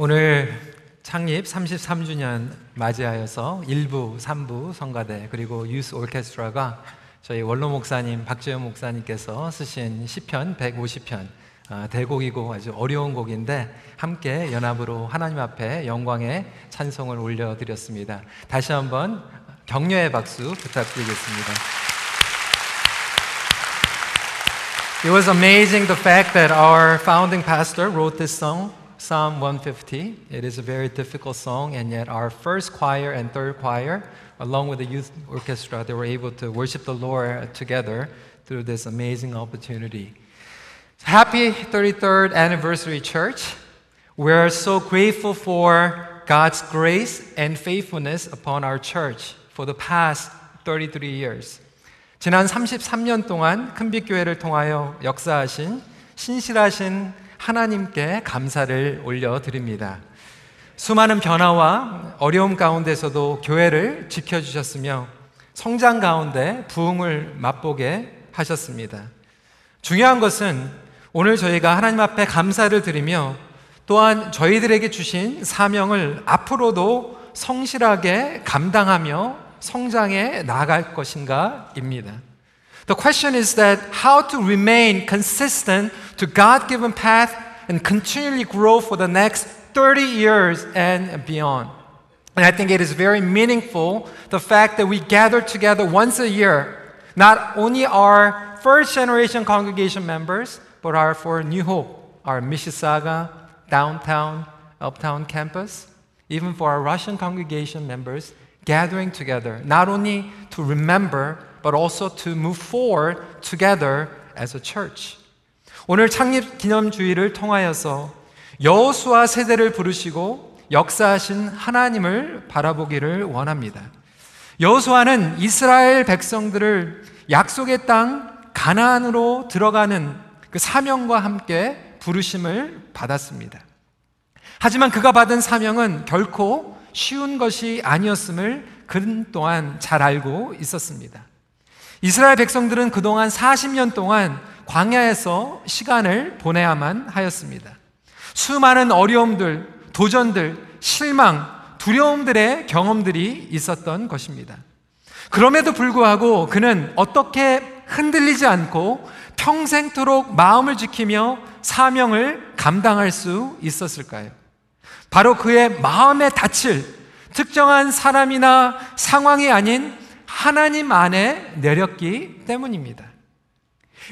오늘 창립 33주년 맞이하여서 1부, 3부 성가대 그리고 유스 오케스트라가 저희 원로 목사님 박재현 목사님께서 쓰신 시편 150편 대곡이고 아주 어려운 곡인데 함께 연합으로 하나님 앞에 영광의 찬송을 올려드렸습니다. 다시 한번 격려의 박수 부탁드리겠습니다. It was amazing the fact that our founding pastor wrote this song. Psalm 150. It is a very difficult song, and yet our first choir and third choir, along with the youth orchestra, they were able to worship the Lord together through this amazing opportunity. Happy 33rd anniversary, church. We are so grateful for God's grace and faithfulness upon our church for the past 33 years. 지난 33년 동안 큰빛교회를 통하여 역사하신 신실하신 하나님께 감사를 올려드립니다. 수많은 변화와 어려움 가운데서도 교회를 지켜주셨으며 성장 가운데 부흥을 맛보게 하셨습니다. 중요한 것은 오늘 저희가 하나님 앞에 감사를 드리며 또한 저희들에게 주신 사명을 앞으로도 성실하게 감당하며 성장해 나아갈 것인가입니다. The question is that how to remain consistent to God-given path and continually grow for the next 30 years and beyond. And I think it is very meaningful, the fact that we gather together once a year, not only our first-generation congregation members, but our for New Hope, our Mississauga, downtown, uptown campus, even for our Russian congregation members, gathering together, not only to remember, but also to move forward together as a church. 오늘 창립 기념주일을 통하여서 여호수아 세대를 부르시고 역사하신 하나님을 바라보기를 원합니다. 여호수아는 이스라엘 백성들을 약속의 땅 가나안으로 들어가는 그 사명과 함께 부르심을 받았습니다. 하지만 그가 받은 사명은 결코 쉬운 것이 아니었음을 그는 또한 잘 알고 있었습니다. 이스라엘 백성들은 그동안 40년 동안 광야에서 시간을 보내야만 하였습니다. 수많은 어려움들, 도전들, 실망, 두려움들의 경험들이 있었던 것입니다. 그럼에도 불구하고 그는 어떻게 흔들리지 않고 평생토록 마음을 지키며 사명을 감당할 수 있었을까요? 바로 그의 마음의 닻을 특정한 사람이나 상황이 아닌 하나님 안에 내렸기 때문입니다.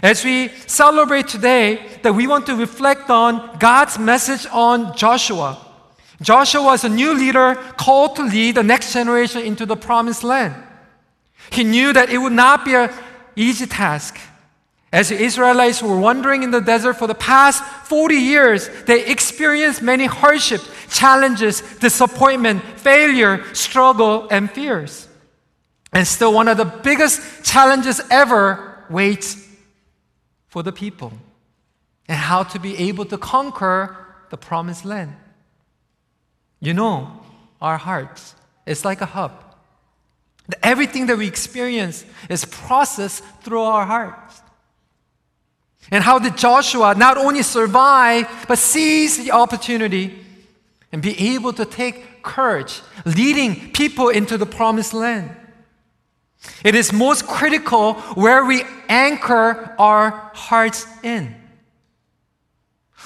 As we celebrate today, that we want to reflect on God's message on Joshua. Joshua was a new leader called to lead the next generation into the promised land. He knew that it would not be an easy task. As the Israelites were wandering in the desert for the past 40 years, they experienced many hardships, challenges, disappointment, failure, struggle, and fears. And still one of the biggest challenges ever waits for the people and how to be able to conquer the promised land. You know, our hearts, it's like a hub. Everything that we experience is processed through our hearts. And how did Joshua not only survive, but seize the opportunity and be able to take courage, leading people into the promised land? It is most critical where we anchor our hearts in.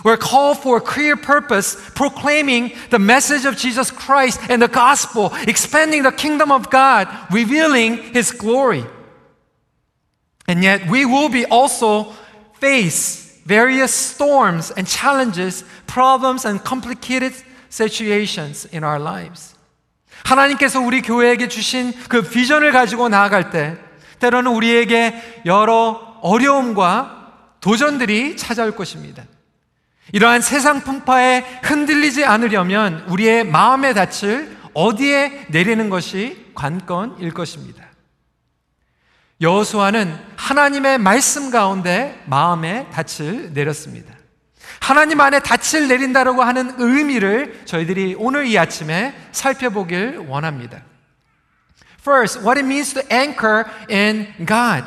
We're called for a clear purpose, proclaiming the message of Jesus Christ and the gospel, expanding the kingdom of God, revealing His glory. And yet we will be also face various storms and challenges, problems and complicated situations in our lives. 하나님께서 우리 교회에게 주신 그 비전을 가지고 나아갈 때 때로는 우리에게 여러 어려움과 도전들이 찾아올 것입니다. 이러한 세상 풍파에 흔들리지 않으려면 우리의 마음의 닻을 어디에 내리는 것이 관건일 것입니다. 여호수아는 하나님의 말씀 가운데 마음의 닻을 내렸습니다. 하나님 안에 닻을 내린다라고 하는 의미를 저희들이 오늘 이 아침에 살펴보길 원합니다. First, what it means to anchor in God.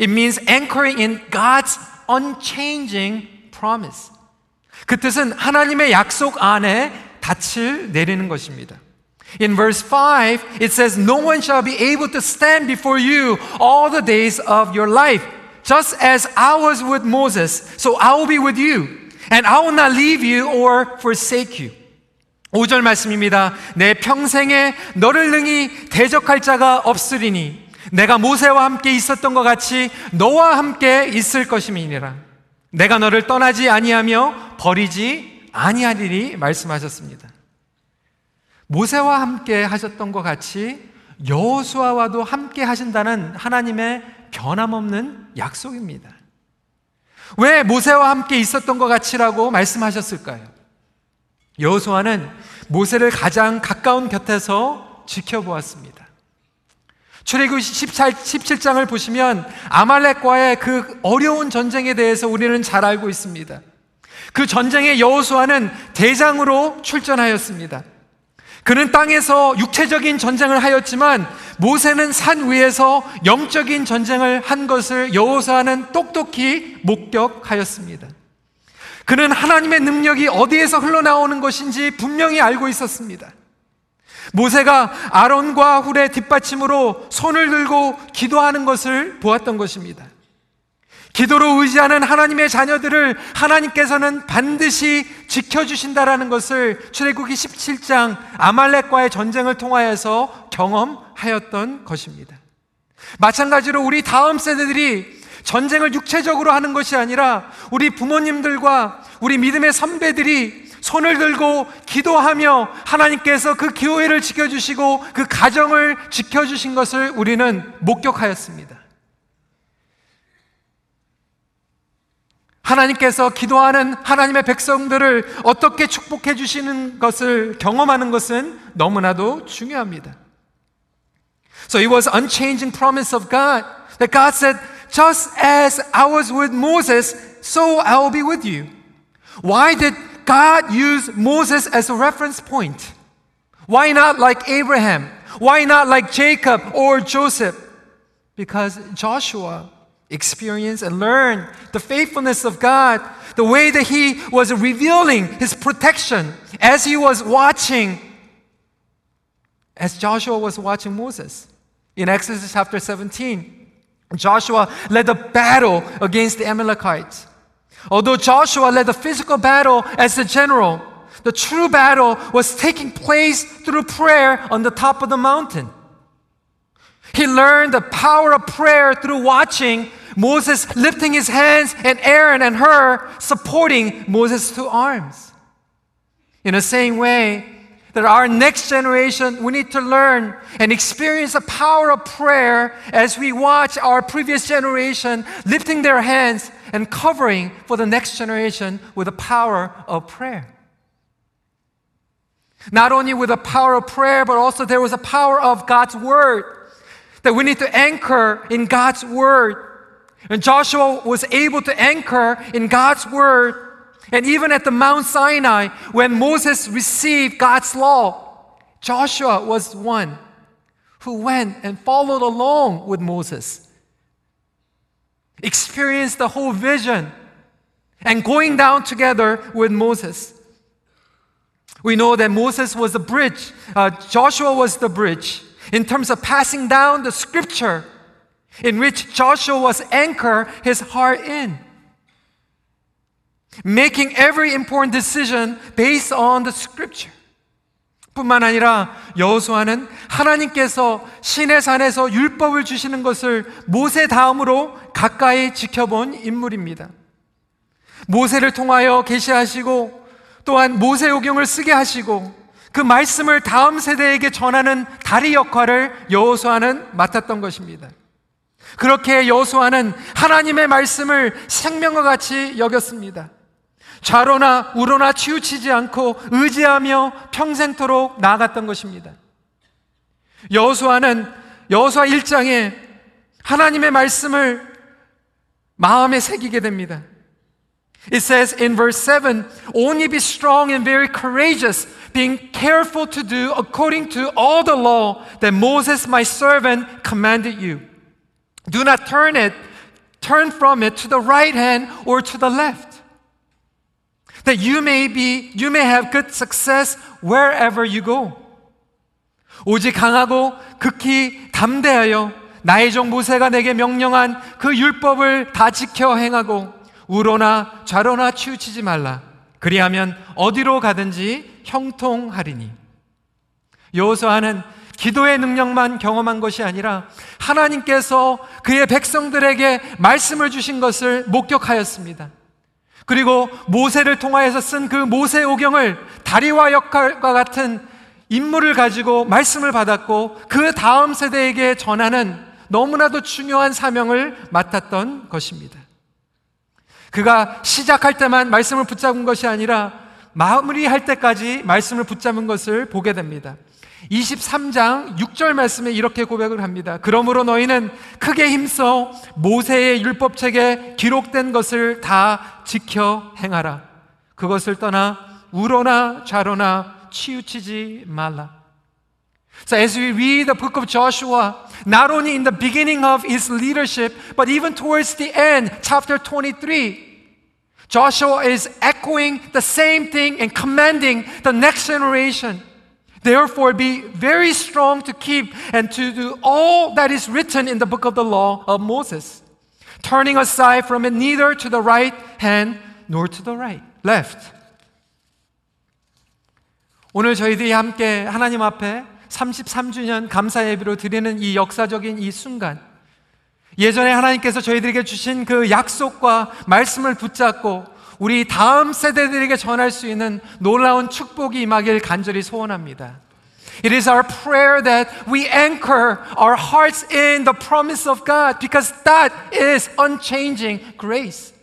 It means anchoring in God's unchanging promise. 그 뜻은 하나님의 약속 안에 닻을 내리는 것입니다. In verse 5, it says, No one shall be able to stand before you all the days of your life. Just as I was with Moses, so I will be with you. And I will not leave you or forsake you. 5절 말씀입니다. 내 평생에 너를 능히 대적할 자가 없으리니 내가 모세와 함께 있었던 것 같이 너와 함께 있을 것임이니라. 내가 너를 떠나지 아니하며 버리지 아니하리니 말씀하셨습니다. 모세와 함께 하셨던 것 같이 여호수아와도 함께 하신다는 하나님의 변함없는 약속입니다. 왜 모세와 함께 있었던 것 같이라고 말씀하셨을까요? 여호수아는 모세를 가장 가까운 곁에서 지켜보았습니다. 출애굽기 17장을 보시면 아말렉과의 그 어려운 전쟁에 대해서 우리는 잘 알고 있습니다. 그 전쟁에 여호수아는 대장으로 출전하였습니다. 그는 땅에서 육체적인 전쟁을 하였지만 모세는 산 위에서 영적인 전쟁을 한 것을 여호수아는 똑똑히 목격하였습니다. 그는 하나님의 능력이 어디에서 흘러나오는 것인지 분명히 알고 있었습니다. 모세가 아론과 훌의 뒷받침으로 손을 들고 기도하는 것을 보았던 것입니다. 기도로 의지하는 하나님의 자녀들을 하나님께서는 반드시 지켜주신다라는 것을 출애굽기 17장 아말렉과의 전쟁을 통하여서 경험하였던 것입니다. 마찬가지로 우리 다음 세대들이 전쟁을 육체적으로 하는 것이 아니라 우리 부모님들과 우리 믿음의 선배들이 손을 들고 기도하며 하나님께서 그 교회를 지켜주시고 그 가정을 지켜주신 것을 우리는 목격하였습니다. 하나님께서 기도하는 하나님의 백성들을 어떻게 축복해 주시는 것을 경험하는 것은 너무나도 중요합니다. So it was unchanging promise of God that God said, Just as I was with Moses, so I will be with you. Why did God use Moses as a reference point? Why not like Abraham? Why not like Jacob or Joseph? Because Joshua experienced and learned the faithfulness of God, the way that he was revealing his protection as he was watching, as Joshua was watching Moses. In Exodus chapter 17, Joshua led the battle against the Amalekites. Although Joshua led the physical battle as the general, the true battle was taking place through prayer on the top of the mountain. He learned the power of prayer through watching Moses lifting his hands and Aaron and Hur supporting Moses' two arms. In the same way, that our next generation, we need to learn and experience the power of prayer as we watch our previous generation lifting their hands and covering for the next generation with the power of prayer. Not only with the power of prayer, but also there was a power of God's word that we need to anchor in God's word. And Joshua was able to anchor in God's word. And even at the Mount Sinai, when Moses received God's law, Joshua was one who went and followed along with Moses, experienced the whole vision, and going down together with Moses. We know that Moses was the bridge, Joshua was the bridge, in terms of passing down the scripture in which Joshua was anchored his heart in. Making every important decision based on the scripture. 뿐만 아니라 여호수아는 하나님께서 시내산에서 율법을 주시는 것을 모세 다음으로 가까이 지켜본 인물입니다. 모세를 통하여 계시하시고 또한 모세오경을 쓰게 하시고 그 말씀을 다음 세대에게 전하는 다리 역할을 여호수아는 맡았던 것입니다. 그렇게 여호수아는 하나님의 말씀을 생명과 같이 여겼습니다. 좌로나 우로나 치우치지 않고 의지하며 평생토록 나아갔던 것입니다. 여호수아는 여호수아 1장에 하나님의 말씀을 마음에 새기게 됩니다. It says in verse 7, Only be strong and very courageous, being careful to do according to all the law that Moses my servant commanded you. Do not turn from it to the right hand or to the left. That you may have good success wherever you go. 오직 강하고 극히 담대하여 나의 종 모세가 내게 명령한 그 율법을 다 지켜 행하고 우로나 좌로나 치우치지 말라. 그리하면 어디로 가든지 형통하리니. 여호수아는 기도의 능력만 경험한 것이 아니라 하나님께서 그의 백성들에게 말씀을 주신 것을 목격하였습니다. 그리고 모세를 통하여서 쓴 그 모세오경을 다리와 역할과 같은 인물을 가지고 말씀을 받았고 그 다음 세대에게 전하는 너무나도 중요한 사명을 맡았던 것입니다. 그가 시작할 때만 말씀을 붙잡은 것이 아니라 마무리할 때까지 말씀을 붙잡은 것을 보게 됩니다. 23장 6절 말씀에 이렇게 고백을 합니다. 그러므로 너희는 크게 힘써 모세의 율법책에 기록된 것을 다 지켜 행하라. 그것을 떠나 우로나 좌로나 치우치지 말라. So as we read the book of Joshua, not only in the beginning of his leadership, but even towards the end, chapter 23, Joshua is echoing the same thing and commanding the next generation. Therefore, be very strong to keep and to do all that is written in the book of the law of Moses, turning aside from it neither to the right hand nor to the left. 오늘 저희들이 함께 하나님 앞에 33주년 감사 예배로 드리는 이 역사적인 이 순간, 예전에 하나님께서 저희들에게 주신 그 약속과 말씀을 붙잡고 우리 다음 세대들에게 전할 수 있는 놀라운 축복이 임하길 간절히 소원합니다. It is our prayer that we anchor our hearts in the promise of God because that is unchanging grace.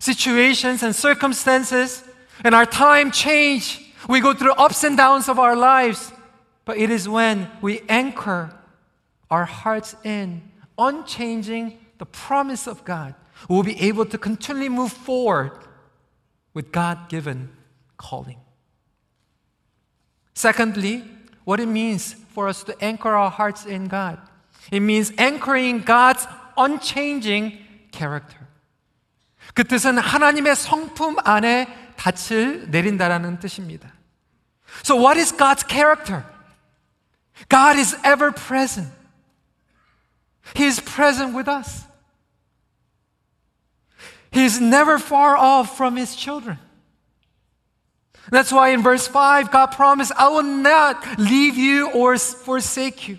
Situations and circumstances and our time change. We go through ups and downs of our lives. But it is when we anchor our hearts in unchanging the promise of God, we will be able to continually move forward with God-given calling. Secondly, what it means for us to anchor our hearts in God. It means anchoring God's unchanging character. 그 뜻은 하나님의 성품 안에 닻을 내린다라는 뜻입니다. So what is God's character? God is ever present. He is present with us. He is never far off from His children. That's why in verse 5, God promised, I will not leave you or forsake you.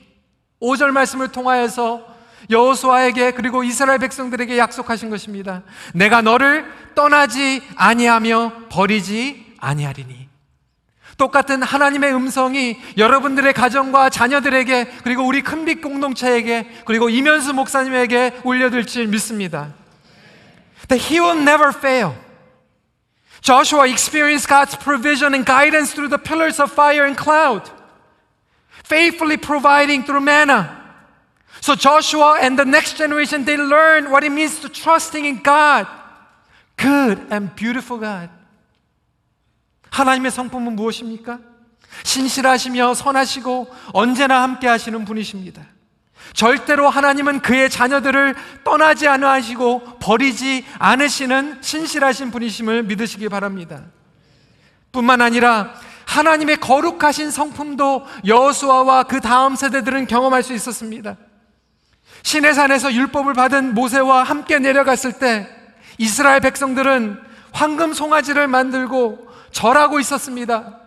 5절 말씀을 통하여서 여호수아에게 그리고 이스라엘 백성들에게 약속하신 것입니다. 내가 너를 떠나지 아니하며 버리지 아니하리니. 똑같은 하나님의 음성이 여러분들의 가정과 자녀들에게 그리고 우리 큰빛 공동체에게 그리고 이면수 목사님에게 울려들 줄 믿습니다. That he will never fail. Joshua experienced God's provision and guidance through the pillars of fire and cloud, faithfully providing through manna. So Joshua and the next generation, they learned what it means to trusting in God, good and beautiful God. 하나님의 성품은 무엇입니까? 신실하시며 선하시고 언제나 함께 하시는 분이십니다. 절대로 하나님은 그의 자녀들을 떠나지 않으시고 버리지 않으시는 신실하신 분이심을 믿으시기 바랍니다. 뿐만 아니라 하나님의 거룩하신 성품도 여호수아와 그 다음 세대들은 경험할 수 있었습니다. 시내산에서 율법을 받은 모세와 함께 내려갔을 때 이스라엘 백성들은 황금 송아지를 만들고 절하고 있었습니다.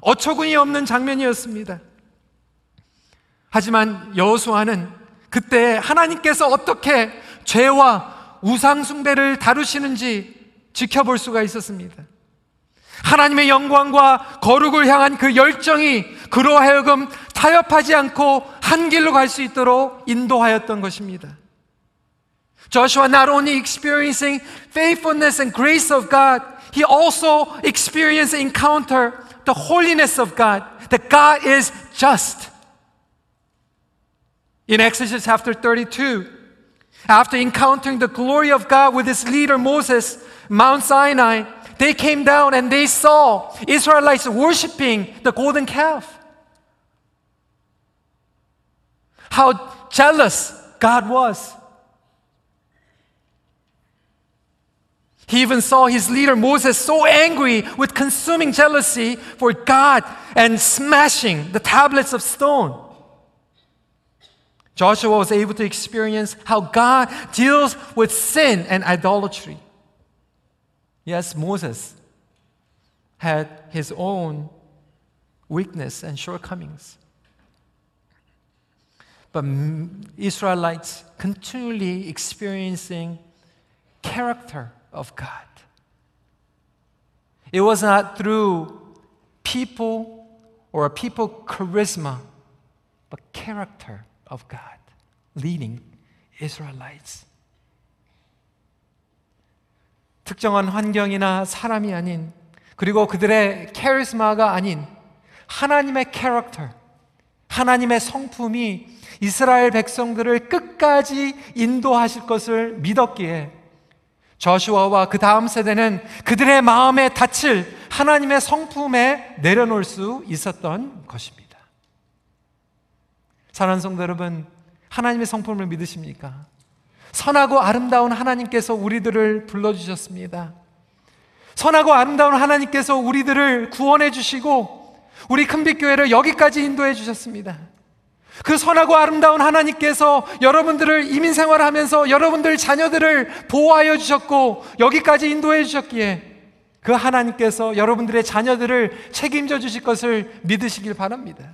어처구니 없는 장면이었습니다. 하지만 여호수아는 그때 하나님께서 어떻게 죄와 우상숭배를 다루시는지 지켜볼 수가 있었습니다. 하나님의 영광과 거룩을 향한 그 열정이 그로 하여금 타협하지 않고 한 길로 갈 수 있도록 인도하였던 것입니다. Joshua not only experiencing faithfulness and grace of God, he also experienced and encountered the holiness of God, that God is just. In Exodus chapter 32, after encountering the glory of God with his leader Moses, Mount Sinai, they came down and they saw Israelites worshiping the golden calf. How jealous God was. He even saw his leader Moses so angry with consuming jealousy for God and smashing the tablets of stone. Joshua was able to experience how God deals with sin and idolatry. Yes, Moses had his own weakness and shortcomings. But Israelites continually experiencing character of God. It was not through people or people charisma, but character of God leading Israelites. 특정한 환경이나 사람이 아닌, 그리고 그들의 카리스마가 아닌 하나님의 캐릭터, 하나님의 성품이 이스라엘 백성들을 끝까지 인도하실 것을 믿었기에 저슈아와 그 다음 세대는 그들의 마음의 닻을 하나님의 성품에 내려놓을 수 있었던 것입니다. 사랑하는 성도 여러분, 하나님의 성품을 믿으십니까? 선하고 아름다운 하나님께서 우리들을 불러주셨습니다. 선하고 아름다운 하나님께서 우리들을 구원해 주시고 우리 큰빛교회를 여기까지 인도해 주셨습니다. 그 선하고 아름다운 하나님께서 여러분들을 이민생활을 하면서 여러분들 자녀들을 보호하여 주셨고 여기까지 인도해 주셨기에 그 하나님께서 여러분들의 자녀들을 책임져 주실 것을 믿으시길 바랍니다.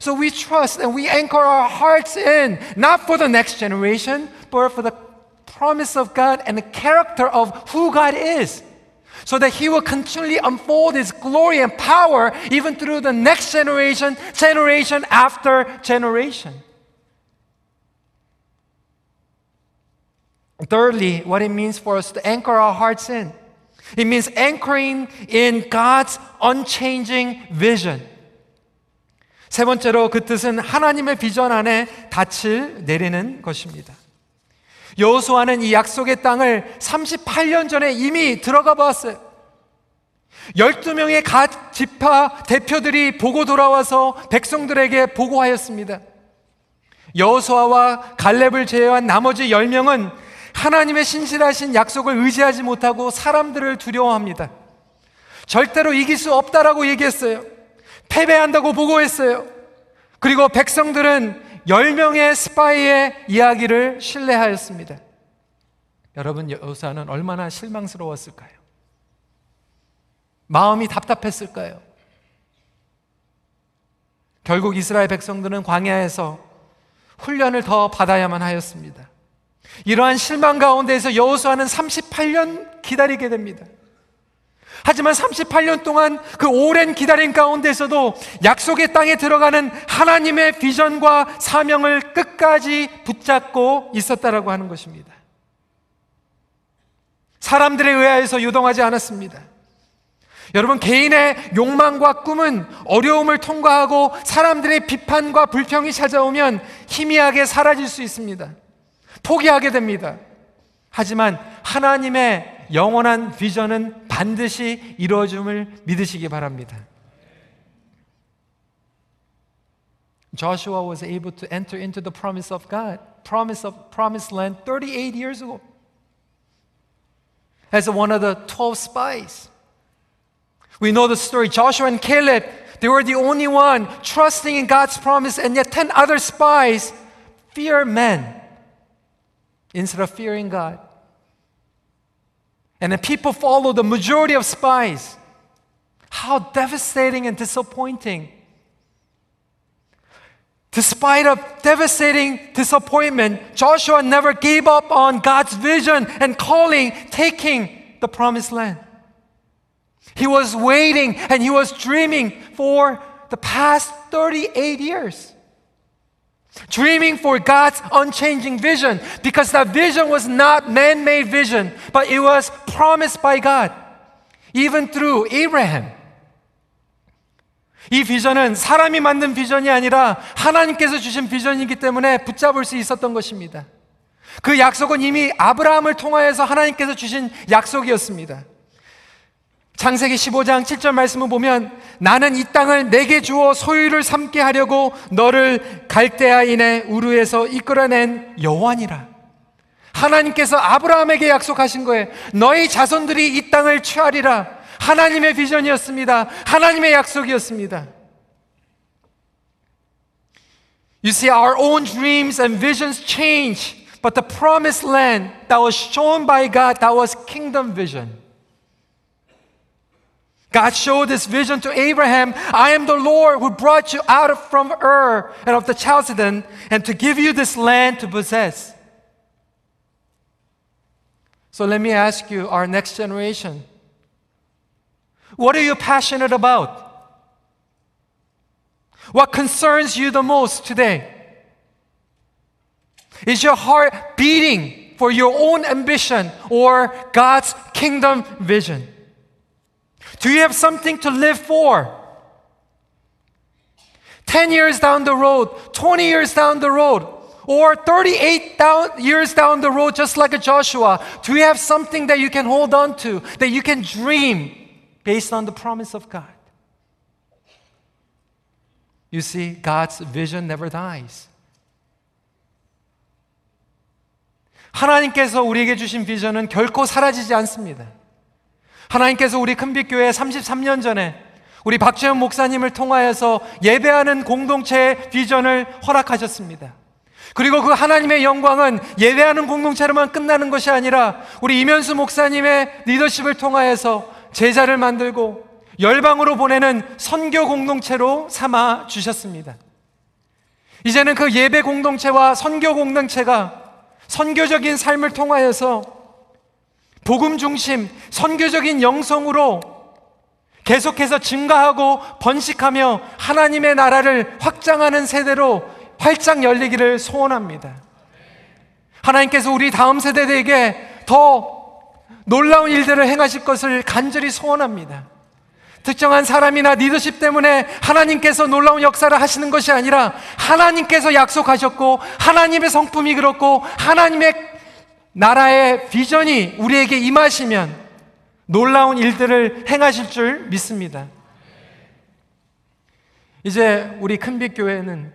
So we trust and we anchor our hearts in, not for the next generation, but for the promise of God and the character of who God is, so that He will continually unfold His glory and power even through the next generation, generation after generation. Thirdly, what it means for us to anchor our hearts in. It means anchoring in God's unchanging vision. 세 번째로 그 뜻은 하나님의 비전 안에 닻을 내리는 것입니다. 여호수아는 이 약속의 땅을 38년 전에 이미 들어가 보았어요. 12명의 각 지파 대표들이 보고 돌아와서 백성들에게 보고하였습니다. 여호수아와 갈렙을 제외한 나머지 10명은 하나님의 신실하신 약속을 의지하지 못하고 사람들을 두려워합니다. 절대로 이길 수 없다라고 얘기했어요. 패배한다고 보고했어요. 그리고 백성들은 10명의 스파이의 이야기를 신뢰하였습니다. 여러분, 여호수아는 얼마나 실망스러웠을까요? 마음이 답답했을까요? 결국 이스라엘 백성들은 광야에서 훈련을 더 받아야만 하였습니다. 이러한 실망 가운데에서 여호수아는 38년 기다리게 됩니다. 하지만 38년 동안 그 오랜 기다림 가운데서도 약속의 땅에 들어가는 하나님의 비전과 사명을 끝까지 붙잡고 있었다라고 하는 것입니다. 사람들에 의하여서 유동하지 않았습니다. 여러분, 개인의 욕망과 꿈은 어려움을 통과하고 사람들의 비판과 불평이 찾아오면 희미하게 사라질 수 있습니다. 포기하게 됩니다. 하지만 하나님의 영원한 비전은 반드시 이루어짐을 믿으시기 바랍니다. Joshua was able to enter into the promise of God, promised land 38 years ago. As one of the 12 spies. We know the story. Joshua and Caleb, they were the only one trusting in God's promise, and yet 10 other spies fear men instead of fearing God. And the people followed the majority of spies. How devastating and disappointing. Despite of devastating disappointment, Joshua never gave up on God's vision and calling, taking the promised land. He was waiting and he was dreaming for the past 38 years. Dreaming for God's unchanging vision, because that vision was not man-made vision, but it was promised by God, even through Abraham. 이 비전은 사람이 만든 비전이 아니라 하나님께서 주신 비전이기 때문에 붙잡을 수 있었던 것입니다. 그 약속은 이미 아브라함을 통하여서 하나님께서 주신 약속이었습니다. 창세기 15장 7절 말씀을 보면, 나는 이 땅을 내게 주어 소유를 삼게 하려고 너를 갈대아인의 우르에서 이끌어낸 여호와니라. 하나님께서 아브라함에게 약속하신 거예요. 너희 자손들이 이 땅을 취하리라. 하나님의 비전이었습니다. 하나님의 약속이었습니다. You see, our own dreams and visions change, but the promised land that was shown by God, that was kingdom vision. God showed this vision to Abraham. I am the Lord who brought you out from Ur and of the Chaldeans, and to give you this land to possess. So let me ask you, our next generation, what are you passionate about? What concerns you the most today? Is your heart beating for your own ambition or God's kingdom vision? Do you have something to live for? 10 years down the road, 20 years down the road, or 38 years down the road, just like a Joshua, do you have something that you can hold on to, that you can dream based on the promise of God? You see, God's vision never dies. 하나님께서 우리에게 주신 비전은 결코 사라지지 않습니다. 하나님께서 우리 큰빛교회 33년 전에 우리 박재현 목사님을 통하여서 예배하는 공동체의 비전을 허락하셨습니다. 그리고 그 하나님의 영광은 예배하는 공동체로만 끝나는 것이 아니라 우리 이면수 목사님의 리더십을 통하여서 제자를 만들고 열방으로 보내는 선교 공동체로 삼아 주셨습니다. 이제는 그 예배 공동체와 선교 공동체가 선교적인 삶을 통하여서 복음 중심, 선교적인 영성으로 계속해서 증가하고 번식하며 하나님의 나라를 확장하는 세대로 활짝 열리기를 소원합니다. 하나님께서 우리 다음 세대들에게 더 놀라운 일들을 행하실 것을 간절히 소원합니다. 특정한 사람이나 리더십 때문에 하나님께서 놀라운 역사를 하시는 것이 아니라 하나님께서 약속하셨고 하나님의 성품이 그렇고 하나님의 나라의 비전이 우리에게 임하시면 놀라운 일들을 행하실 줄 믿습니다. 이제 우리 큰빛교회는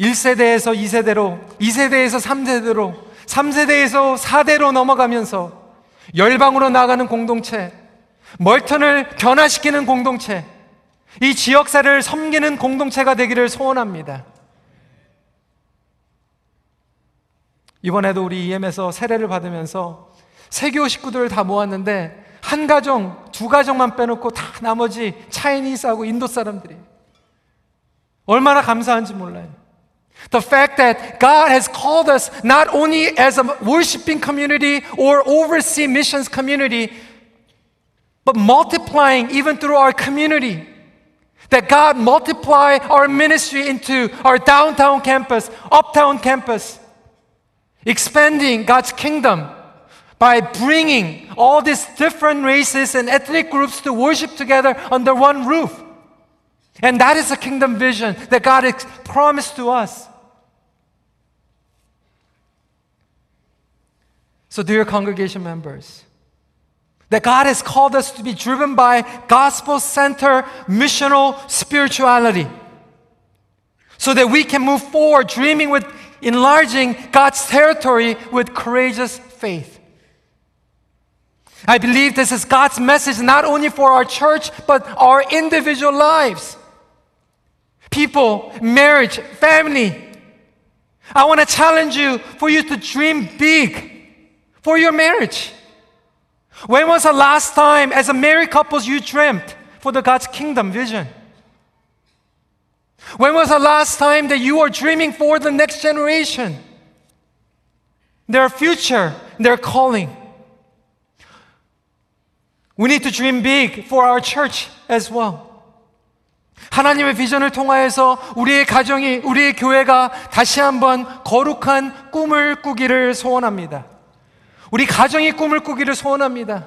1세대에서 2세대로, 2세대에서 3세대로, 3세대에서 4대로 넘어가면서 열방으로 나아가는 공동체, 멀턴을 변화시키는 공동체, 이 지역사를 섬기는 공동체가 되기를 소원합니다. 이번에도 우리 EM에서 세례를 받으면서 세교 식구들을 다 모았는데 한 가정, 두 가정만 빼놓고 다 나머지 차이니스하고 인도 사람들이 얼마나 감사한지 몰라요. The fact that God has called us not only as a worshiping community or overseas missions community, but multiplying even through our community, that God multiply our ministry into our downtown campus, uptown campus, expanding God's kingdom by bringing all these different races and ethnic groups to worship together under one roof. And that is a kingdom vision that God has promised to us. So dear congregation members, that God has called us to be driven by gospel-centered missional spirituality so that we can move forward dreaming with enlarging God's territory with courageous faith. I believe this is God's message not only for our church but our individual lives. People, marriage, family. I want to challenge you for you to dream big for your marriage. When was the last time as a married couple you dreamt for the God's kingdom vision? When was the last time that you were dreaming for the next generation? Their future, their calling. We need to dream big for our church as well. 하나님의 비전을 통하여서 우리의 가정이, 우리의 교회가 다시 한번 거룩한 꿈을 꾸기를 소원합니다. 우리 가정이 꿈을 꾸기를 소원합니다.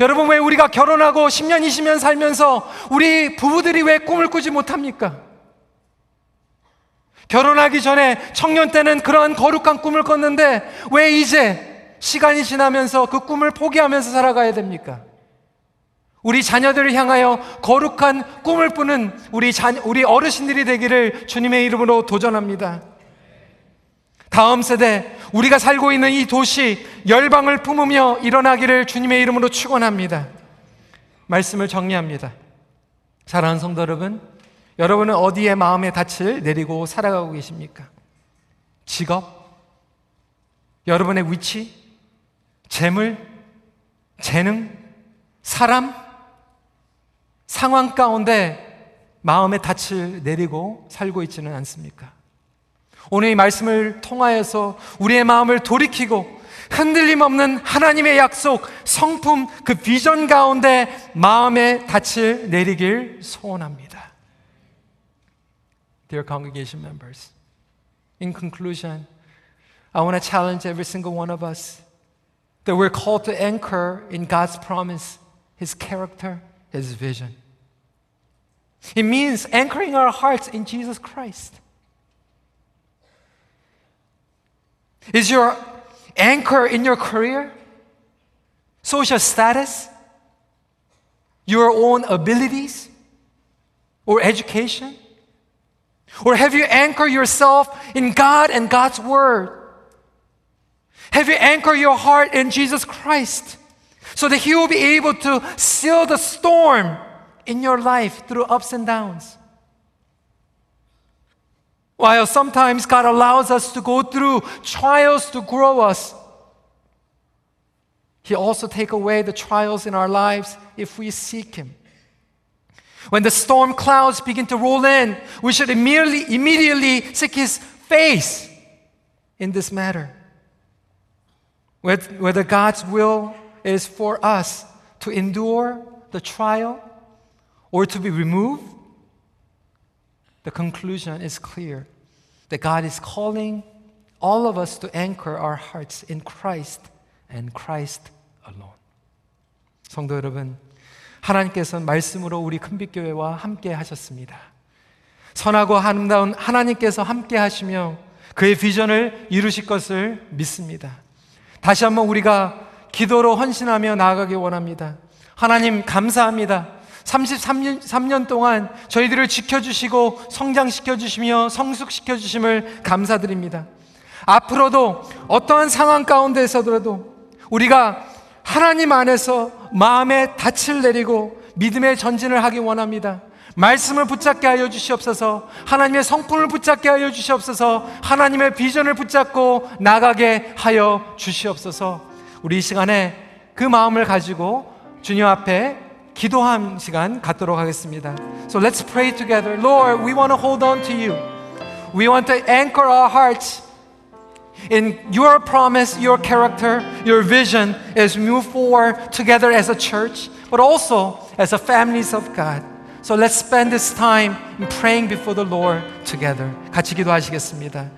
여러분, 왜 우리가 결혼하고 10년, 20년 살면서 우리 부부들이 왜 꿈을 꾸지 못합니까? 결혼하기 전에 청년 때는 그러한 거룩한 꿈을 꿨는데 왜 이제 시간이 지나면서 그 꿈을 포기하면서 살아가야 됩니까? 우리 자녀들을 향하여 거룩한 꿈을 꾸는 우리 어르신들이 되기를 주님의 이름으로 도전합니다. 다음 세대, 우리가 살고 있는 이 도시, 열방을 품으며 일어나기를 주님의 이름으로 축원합니다. 말씀을 정리합니다. 사랑하는 성도 여러분, 여러분은 어디에 마음의 닻을 내리고 살아가고 계십니까? 직업, 여러분의 위치, 재물, 재능, 사람, 상황 가운데 마음의 닻을 내리고 살고 있지는 않습니까? 오늘 이 말씀을 통하여서 우리의 마음을 돌이키고 흔들림 없는 하나님의 약속, 성품, 그 비전 가운데 마음의 닻을 내리길 소원합니다. Dear congregation members, in conclusion, I want to challenge every single one of us that we're called to anchor in God's promise, His character, His vision. It means anchoring our hearts in Jesus Christ. Is your anchor in your career, social status, your own abilities, or education? Or have you anchored yourself in God and God's Word? Have you anchored your heart in Jesus Christ so that He will be able to seal the storm in your life through ups and downs? While sometimes God allows us to go through trials to grow us, He also takes away the trials in our lives if we seek Him. When the storm clouds begin to roll in, we should immediately seek His face in this matter. Whether God's will is for us to endure the trial or to be removed, the conclusion is clear that God is calling all of us to anchor our hearts in Christ and Christ alone. 성도 여러분, 하나님께서는 말씀으로 우리 큰빛교회와 함께 하셨습니다. 선하고 아름다운 하나님께서 함께 하시며 그의 비전을 이루실 것을 믿습니다. 다시 한번 우리가 기도로 헌신하며 나아가길 원합니다. 하나님 감사합니다. 33년 동안 저희들을 지켜주시고 성장시켜주시며 성숙시켜주심을 감사드립니다. 앞으로도 어떠한 상황 가운데서라도 우리가 하나님 안에서 마음의 닻을 내리고 믿음의 전진을 하기 원합니다. 말씀을 붙잡게 하여 주시옵소서. 하나님의 성품을 붙잡게 하여 주시옵소서. 하나님의 비전을 붙잡고 나가게 하여 주시옵소서. 우리 이 시간에 그 마음을 가지고 주님 앞에 기도한 시간 갖도록 하겠습니다. So let's pray together. Lord, we want to hold on to you. We want to anchor our hearts in your promise, your character, your vision as we move forward together as a church, but also as a families of God. So let's spend this time in praying before the Lord together. 같이 기도하시겠습니다.